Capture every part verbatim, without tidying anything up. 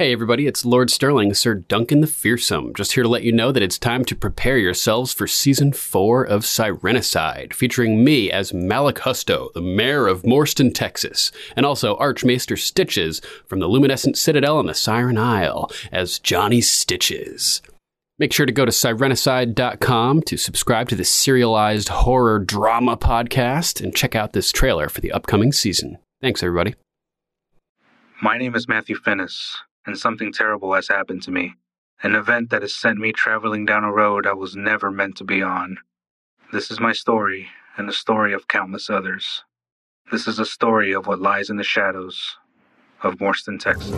Hey everybody, it's Lord Sterling, Sir Duncan the Fearsome, just here to let you know that it's time to prepare yourselves for Season four of Sirenicide, featuring me as Malik Husto, the Mayor of Morston, Texas, and also Archmaester Stitches from the Luminescent Citadel and the Siren Isle as Johnny Stitches. Make sure to go to Siren Aside dot com to subscribe to this serialized horror drama podcast and check out this trailer for the upcoming season. Thanks everybody. My name is Matthew Finnis, and something terrible has happened to me. An event that has sent me traveling down a road I was never meant to be on. This is my story, and the story of countless others. This is a story of what lies in the shadows of Morston, Texas.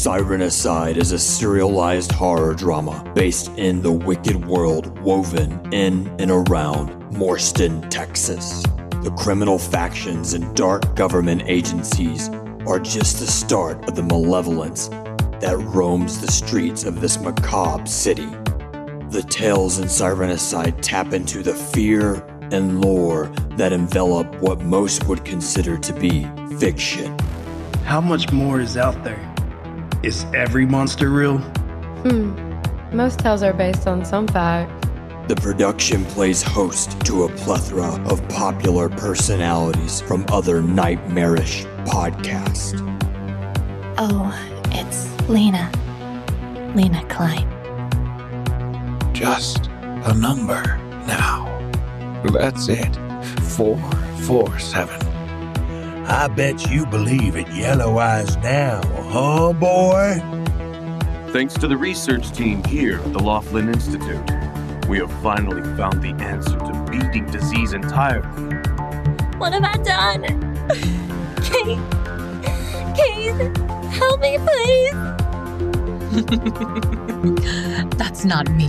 Sirenicide is a serialized horror drama based in the wicked world woven in and around Morston, Texas. The criminal factions and dark government agencies are just the start of the malevolence that roams the streets of this macabre city. The tales in Sirenicide tap into the fear and lore that envelop what most would consider to be fiction. How much more is out there? Is every monster real? Hmm. Most tales are based on some fact. The production plays host to a plethora of popular personalities from other nightmarish podcasts. Oh, it's Lena. Lena Klein. Just a number now. That's it. Four, four, seven. I bet you believe in yellow eyes now, huh, boy? Thanks to the research team here at the Laughlin Institute, we have finally found the answer to beating disease entirely. What have I done? Kate, Kate, help me, please. That's not me.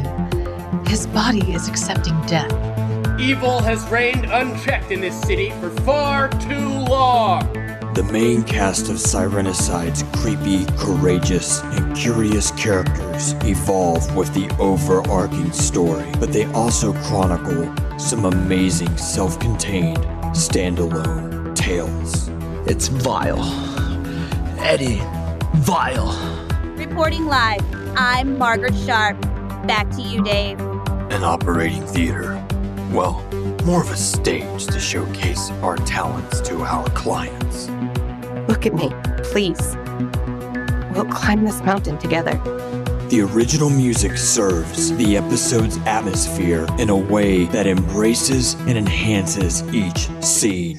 His body is accepting death. Evil has reigned unchecked in this city for far too long. The main cast of Sirenicide's creepy, courageous, and curious characters evolve with the overarching story, but they also chronicle some amazing self-contained, standalone tales. It's vile. Eddie, vile. Reporting live, I'm Margaret Sharp. Back to you, Dave. An operating theater. Well, more of a stage to showcase our talents to our clients. Look at me, please. We'll climb this mountain together. The original music serves the episode's atmosphere in a way that embraces and enhances each scene.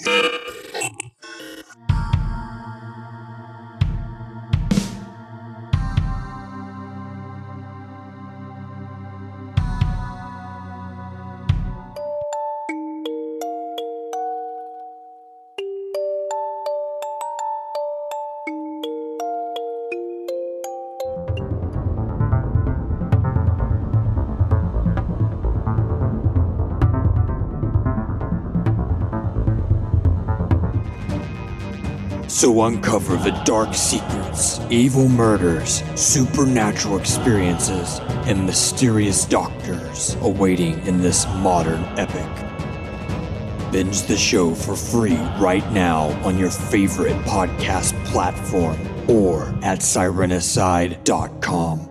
So uncover the dark secrets, evil murders, supernatural experiences, and mysterious doctors awaiting in this modern epic. Binge the show for free right now on your favorite podcast platform or at Siren Aside dot com.